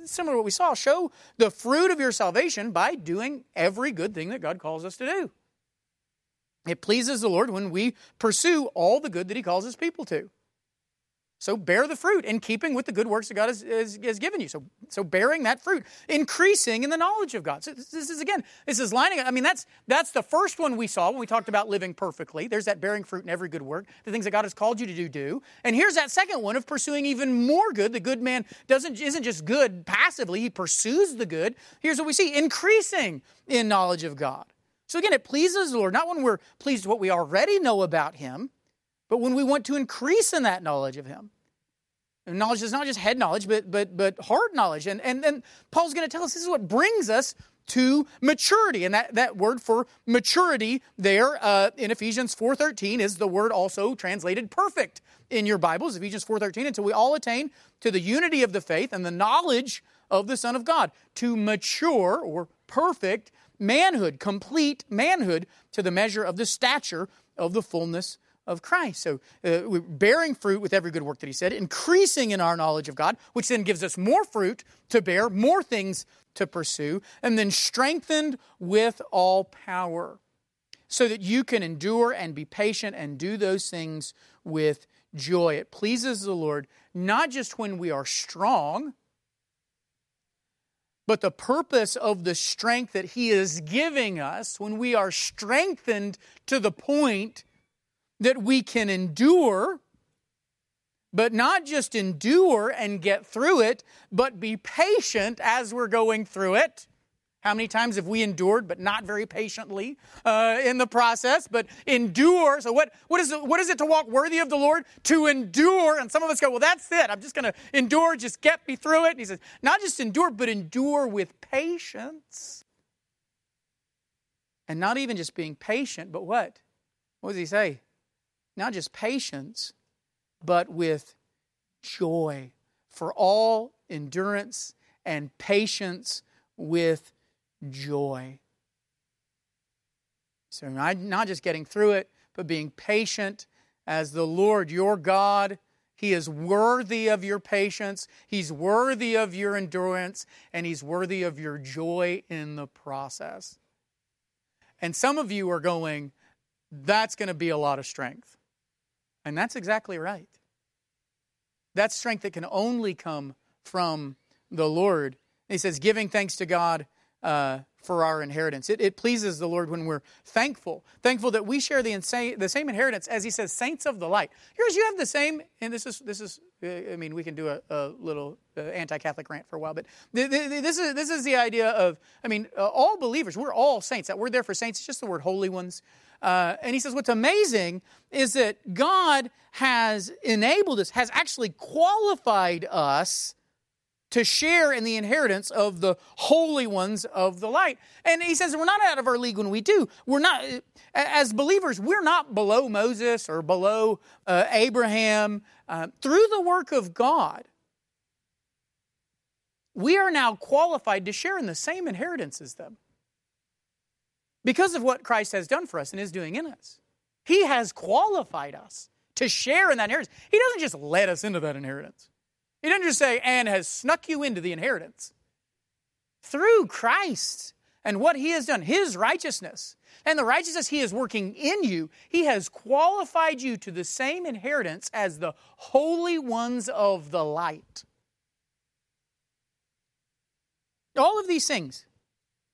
similar to what we saw, show the fruit of your salvation by doing every good thing that God calls us to do. It pleases the Lord when we pursue all the good that He calls His people to. So bear the fruit in keeping with the good works that God has, has, has given you. So, so bearing that fruit, increasing in the knowledge of God. So this, this is, again, this is lining up. I mean, that's, that's the first one we saw when we talked about living perfectly. There's that bearing fruit in every good work, the things that God has called you to do, do. And here's that second one of pursuing even more good. The good man doesn't isn't just good passively. He pursues the good. Here's what we see, increasing in knowledge of God. So again, it pleases the Lord, not when we're pleased with what we already know about Him, but when we want to increase in that knowledge of Him. And knowledge is not just head knowledge, but but but heart knowledge. And and then Paul's going to tell us this is what brings us to maturity. And that, that word for maturity there uh, in Ephesians four thirteen is the word also translated perfect in your Bibles, Ephesians four thirteen, until we all attain to the unity of the faith and the knowledge of the Son of God, to mature or perfect manhood, complete manhood, to the measure of the stature of the fullness of Christ. So uh, we're bearing fruit with every good work that He said, increasing in our knowledge of God, which then gives us more fruit to bear, more things to pursue, and then strengthened with all power so that you can endure and be patient and do those things with joy. It pleases the Lord not just when we are strong, but the purpose of the strength that He is giving us when we are strengthened to the point that we can endure, but not just endure and get through it, but be patient as we're going through it. How many times have we endured, but not very patiently uh, in the process, but endure? So what, what, is it, what is it to walk worthy of the Lord? To endure. And some of us go, well, that's it. I'm just going to endure. Just get me through it. And He says, not just endure, but endure with patience. And not even just being patient, but what? What does He say? Not just patience, but with joy. For all endurance and patience with joy. So not just getting through it, but being patient as the Lord your God. He is worthy of your patience. He's worthy of your endurance. And He's worthy of your joy in the process. And some of you are going, that's going to be a lot of strength. And that's exactly right. That's strength that can only come from the Lord. He says, giving thanks to God Uh, for our inheritance. It, it pleases the Lord when we're thankful, thankful that we share the, insa- the same inheritance as He says, saints of the light. Yours, you have the same, and this is, this is. I mean, we can do a, a little uh, anti-Catholic rant for a while, but th- th- this is this is the idea of, I mean, uh, all believers, we're all saints. That word there for saints is just the word holy ones. Uh, and he says what's amazing is that God has enabled us, has actually qualified us to share in the inheritance of the holy ones of the light. And he says we're not out of our league when we do. We're not, as believers, we're not below Moses or below uh, Abraham. Uh, through the work of God, we are now qualified to share in the same inheritance as them because of what Christ has done for us and is doing in us. He has qualified us to share in that inheritance. He doesn't just let us into that inheritance. He didn't just say, and has snuck you into the inheritance. Through Christ and what He has done, His righteousness, and the righteousness He is working in you, He has qualified you to the same inheritance as the holy ones of the light. All of these things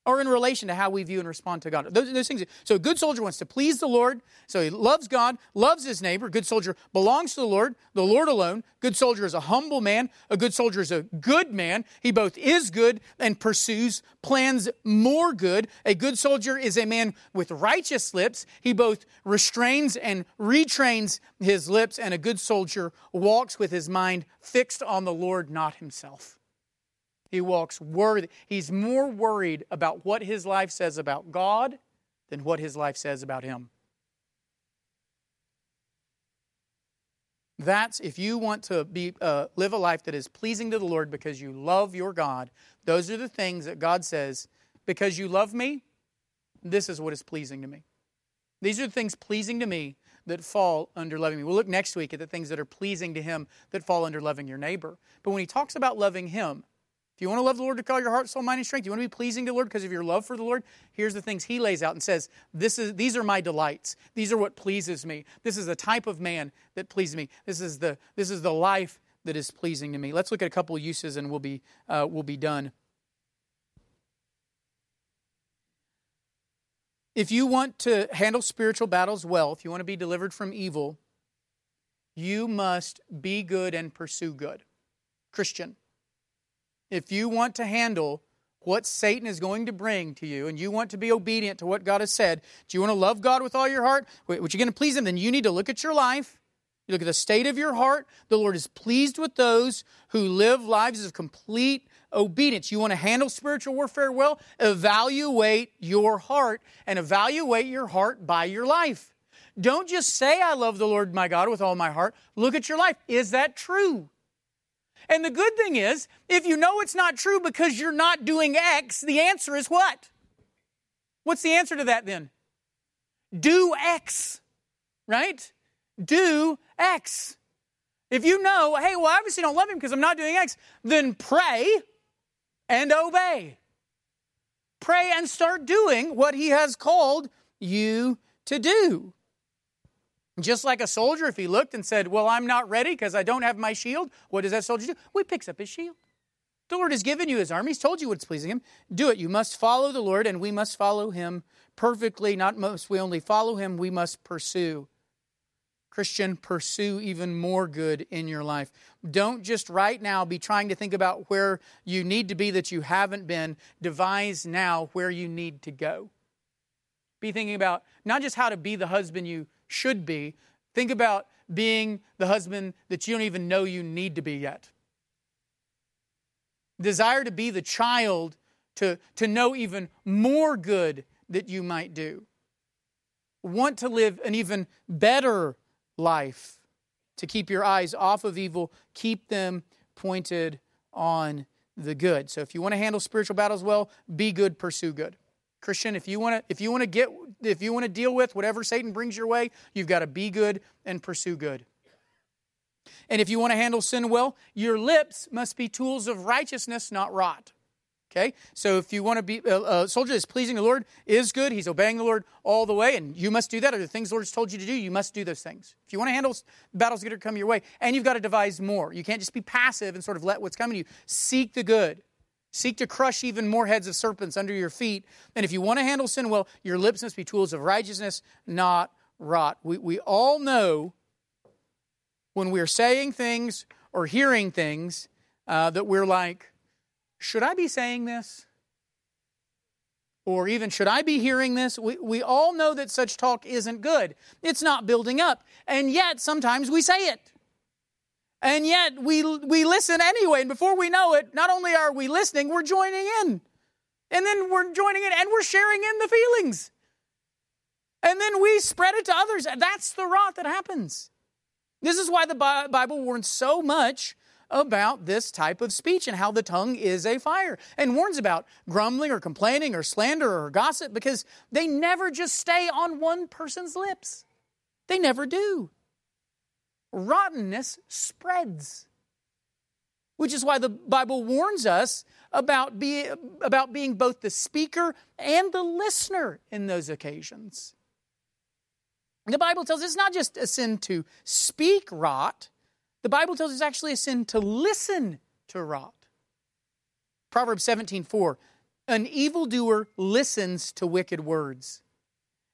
are in relation to how we view and respond to God. Those, those things. So a good soldier wants to please the Lord. So he loves God, loves his neighbor. Good soldier belongs to the Lord, the Lord alone. Good soldier is a humble man. A good soldier is a good man. He both is good and pursues, plans more good. A good soldier is a man with righteous lips. He both restrains and retrains his lips. And a good soldier walks with his mind fixed on the Lord, not himself. He walks worthy. He's more worried about what his life says about God than what his life says about him. That's, if you want to be uh, live a life that is pleasing to the Lord because you love your God, those are the things that God says, because you love me, this is what is pleasing to me. These are the things pleasing to me that fall under loving me. We'll look next week at the things that are pleasing to Him that fall under loving your neighbor. But when He talks about loving Him, If you want to love the Lord with all your heart, soul, mind, and strength, you want to be pleasing to the Lord because of your love for the Lord, here's the things he lays out and says, this is, these are my delights. These are what pleases me. This is the type of man that pleases me. This is the, this is the life that is pleasing to me. Let's look at a couple of uses and we'll be, uh, we'll be done. If you want to handle spiritual battles well, if you want to be delivered from evil, you must be good and pursue good. Christian, if you want to handle what Satan is going to bring to you and you want to be obedient to what God has said, do you want to love God with all your heart? Which you're going to please Him, then you need to look at your life. You look at the state of your heart. The Lord is pleased with those who live lives of complete obedience. You want to handle spiritual warfare well? Evaluate your heart and evaluate your heart by your life. Don't just say, I love the Lord my God with all my heart. Look at your life. Is that true? And the good thing is, if you know it's not true because you're not doing X, the answer is what? What's the answer to that then? Do X, right? Do X. If you know, hey, well, I obviously don't love him because I'm not doing X, then pray and obey. Pray and start doing what he has called you to do. Just like a soldier, if he looked and said, well, I'm not ready because I don't have my shield, what does that soldier do? Well, he picks up his shield. The Lord has given you His arm. He's told you what's pleasing Him. Do it. You must follow the Lord, and we must follow Him perfectly. Not most. We only follow Him. We must pursue. Christian, pursue even more good in your life. Don't just right now be trying to think about where you need to be that you haven't been. Devise now where you need to go. Be thinking about not just how to be the husband you should be. Think about being the husband that you don't even know you need to be yet. Desire to be the child to, to know even more good that you might do. Want to live an even better life. To keep your eyes off of evil, keep them pointed on the good. So if you want to handle spiritual battles well, be good, pursue good. Christian, if you want to, if you want to get, if you want to deal with whatever Satan brings your way, you've got to be good and pursue good. And if you want to handle sin well, your lips must be tools of righteousness, not rot. Okay, so if you want to be a soldier that's pleasing the Lord, is good, he's obeying the Lord all the way, and you must do that. Or the things the Lord's told you to do, you must do those things. If you want to handle battles that are coming your way, and you've got to devise more. You can't just be passive and sort of let what's coming to you. Seek the good. Seek to crush even more heads of serpents under your feet. And if you want to handle sin well, your lips must be tools of righteousness, not rot. We, we all know when we're saying things or hearing things uh, that we're like, should I be saying this? Or even, should I be hearing this? We, we all know that such talk isn't good. It's not building up. And yet, sometimes we say it. And yet we we listen anyway, and before we know it, not only are we listening, we're joining in. And then we're joining in, and we're sharing in the feelings. And then we spread it to others. That's the rot that happens. This is why the Bible warns so much about this type of speech and how the tongue is a fire, and warns about grumbling or complaining or slander or gossip, because they never just stay on one person's lips. They never do. Rottenness spreads, which is why the Bible warns us about, be, about being both the speaker and the listener in those occasions. The Bible tells us it's not just a sin to speak rot. The Bible tells us it's actually a sin to listen to rot. Proverbs seventeen four, an evildoer listens to wicked words,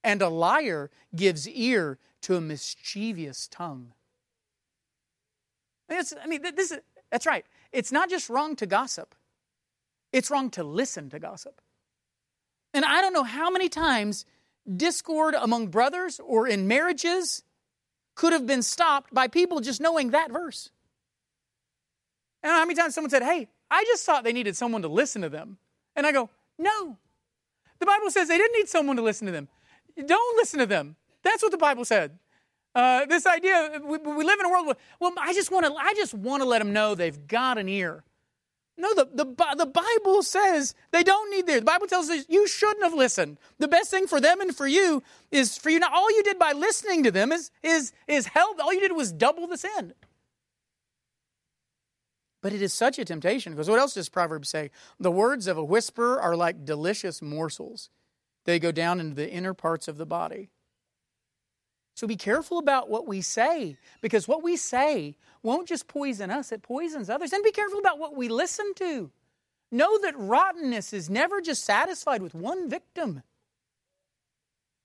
and a liar gives ear to a mischievous tongue. It's, I mean, this is, that's right. It's not just wrong to gossip. It's wrong to listen to gossip. And I don't know how many times discord among brothers or in marriages could have been stopped by people just knowing that verse. And how many times someone said, hey, I just thought they needed someone to listen to them. And I go, no. The Bible says they didn't need someone to listen to them. Don't listen to them. That's what the Bible said. Uh, this idea, we, we live in a world where, well, I just want to I just want to let them know they've got an ear. No, the, the, the Bible says they don't need their. The Bible tells us you shouldn't have listened. The best thing for them and for you is for you. Now, all you did by listening to them is, is, is help. All you did was double the sin. But it is such a temptation, because what else does Proverbs say? The words of a whisperer are like delicious morsels. They go down into the inner parts of the body. So be careful about what we say, because what we say won't just poison us, it poisons others. And be careful about what we listen to. Know that rottenness is never just satisfied with one victim.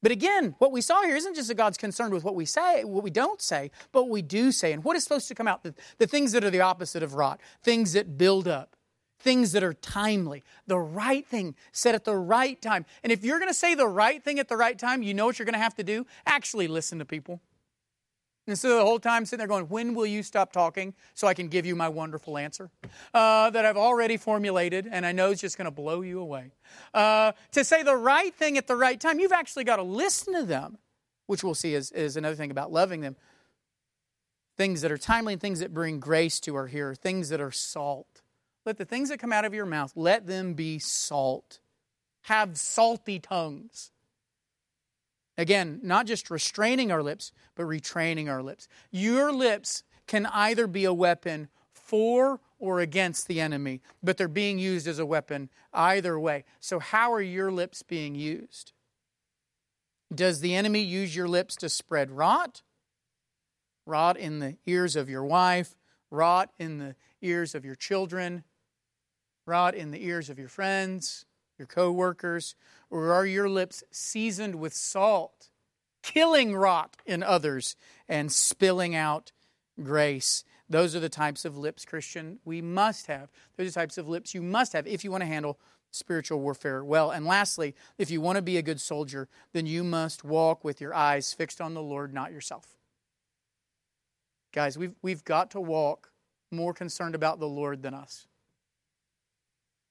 But again, what we saw here isn't just that God's concerned with what we say, what we don't say, but what we do say. And what is supposed to come out? The, the things that are the opposite of rot, things that build up, things that are timely, the right thing said at the right time. And if you're going to say the right thing at the right time, you know what you're going to have to do? Actually listen to people. And so the whole time sitting there going, when will you stop talking so I can give you my wonderful answer uh, that I've already formulated and I know is just going to blow you away. Uh, to say the right thing at the right time, you've actually got to listen to them, which we'll see is, is another thing about loving them. Things that are timely and things that bring grace to our hearer, things that are salt. Let the things that come out of your mouth, let them be salt. Have salty tongues. Again, not just restraining our lips, but retraining our lips. Your lips can either be a weapon for or against the enemy, but they're being used as a weapon either way. So how are your lips being used? Does the enemy use your lips to spread rot? Rot in the ears of your wife, rot in the ears of your children, rot in the ears of your friends, your co-workers? Or are your lips seasoned with salt, killing rot in others and spilling out grace? Those are the types of lips, Christian, we must have. Those are the types of lips you must have if you want to handle spiritual warfare well. And lastly, if you want to be a good soldier, then you must walk with your eyes fixed on the Lord, not yourself. Guys, we've, we've got to walk more concerned about the Lord than us.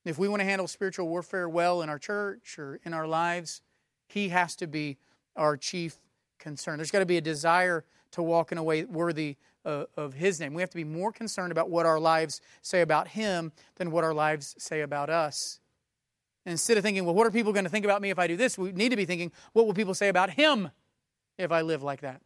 If we want to handle spiritual warfare well in our church or in our lives, He has to be our chief concern. There's got to be a desire to walk in a way worthy uh, of His name. We have to be more concerned about what our lives say about Him than what our lives say about us. And instead of thinking, well, what are people going to think about me if I do this? We need to be thinking, what will people say about Him if I live like that?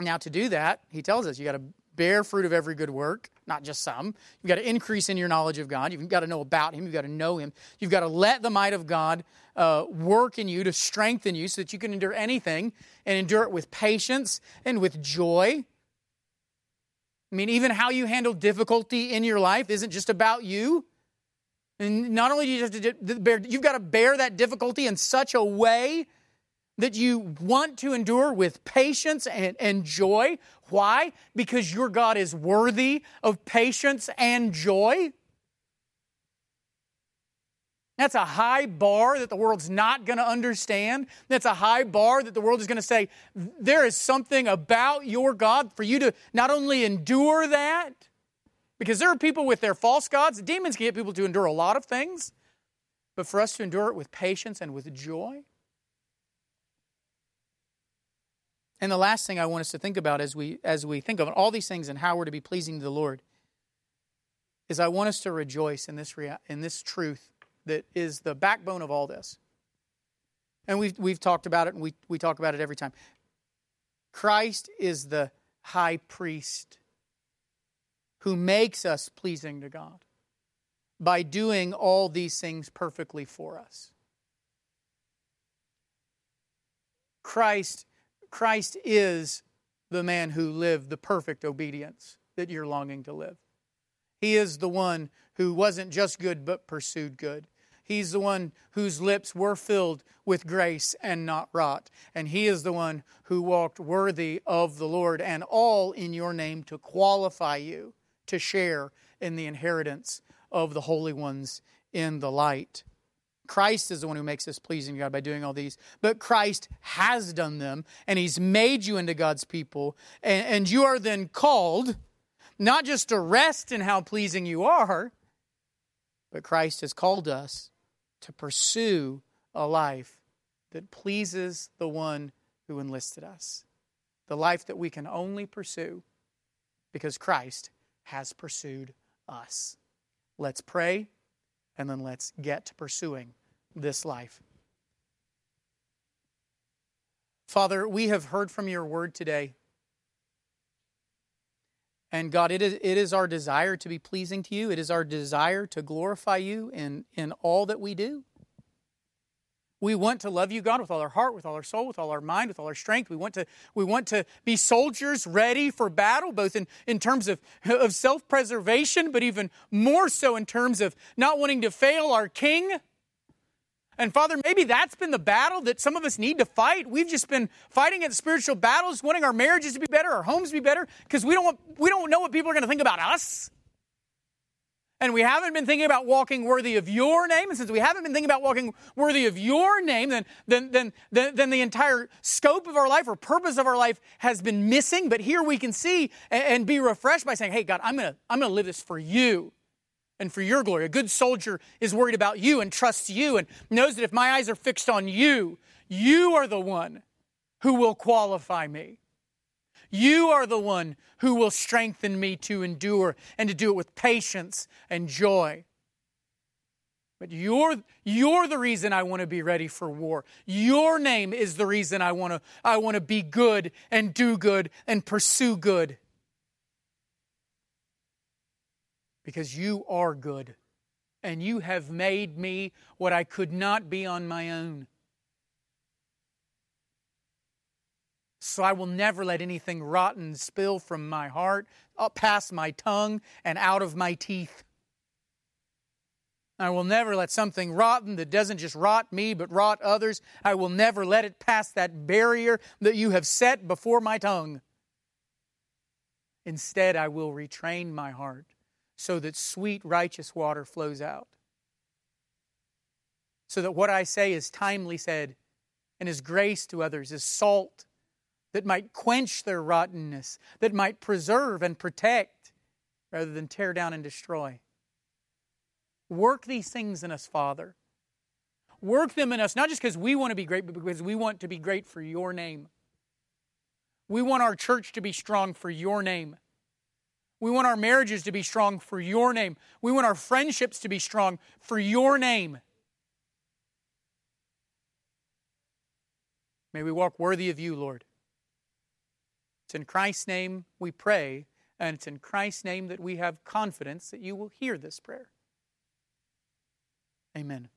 Now, to do that, He tells us, you got to bear fruit of every good work, not just some. You've got to increase in your knowledge of God. You've got to know about Him. You've got to know Him. You've got to let the might of God uh, work in you to strengthen you so that you can endure anything and endure it with patience and with joy. I mean, even how you handle difficulty in your life isn't just about you. And not only do you have to bear, you've got to bear that difficulty in such a way that you want to endure with patience and, and joy. Why? Because your God is worthy of patience and joy. That's a high bar that the world's not going to understand. That's a high bar that the world is going to say, there is something about your God for you to not only endure that, because there are people with their false gods. Demons can get people to endure a lot of things, but for us to endure it with patience and with joy. And the last thing I want us to think about as we as we think of all these things and how we're to be pleasing to the Lord is I want us to rejoice in this rea- in this truth that is the backbone of all this. And we've, we've talked about it, and we, we talk about it every time. Christ is the high priest who makes us pleasing to God by doing all these things perfectly for us. Christ Christ is the man who lived the perfect obedience that you're longing to live. He is the one who wasn't just good but pursued good. He's the one whose lips were filled with grace and not rot. And He is the one who walked worthy of the Lord and all in your name to qualify you to share in the inheritance of the holy ones in the light. Christ is the one who makes us pleasing to God by doing all these. But Christ has done them, and He's made you into God's people. And, and you are then called not just to rest in how pleasing you are, but Christ has called us to pursue a life that pleases the one who enlisted us. The life that we can only pursue because Christ has pursued us. Let's pray, and then let's get to pursuing this life. Father, we have heard from your word today. And God, it is it is our desire to be pleasing to you. It is our desire to glorify you in, in all that we do. We want to love you, God, with all our heart, with all our soul, with all our mind, with all our strength. We want to, we want to be soldiers ready for battle, both in, in terms of, of self-preservation, but even more so in terms of not wanting to fail our King. And Father, maybe that's been the battle that some of us need to fight. We've just been fighting at spiritual battles, wanting our marriages to be better, our homes to be better, because we don't want, we don't know what people are going to think about us. And we haven't been thinking about walking worthy of your name. And since we haven't been thinking about walking worthy of your name, then, then, then, then, then the entire scope of our life or purpose of our life has been missing. But here we can see and, and be refreshed by saying, hey, God, I'm going to I'm going to live this for you. And for your glory. A good soldier is worried about you and trusts you and knows that if my eyes are fixed on you, you are the one who will qualify me. You are the one who will strengthen me to endure and to do it with patience and joy. But you're, you're the reason I want to be ready for war. Your name is the reason I want to, I want to be good and do good and pursue good. Because you are good, and you have made me what I could not be on my own. So I will never let anything rotten spill from my heart, up past my tongue, and out of my teeth. I will never let something rotten that doesn't just rot me, but rot others. I will never let it pass that barrier that you have set before my tongue. Instead, I will retrain my heart. So that sweet, righteous water flows out. So that what I say is timely said, and is grace to others, is salt that might quench their rottenness, that might preserve and protect, rather than tear down and destroy. Work these things in us, Father. Work them in us, not just because we want to be great, but because we want to be great for your name. We want our church to be strong for your name. We want our marriages to be strong for your name. We want our friendships to be strong for your name. May we walk worthy of you, Lord. It's in Christ's name we pray, and it's in Christ's name that we have confidence that you will hear this prayer. Amen.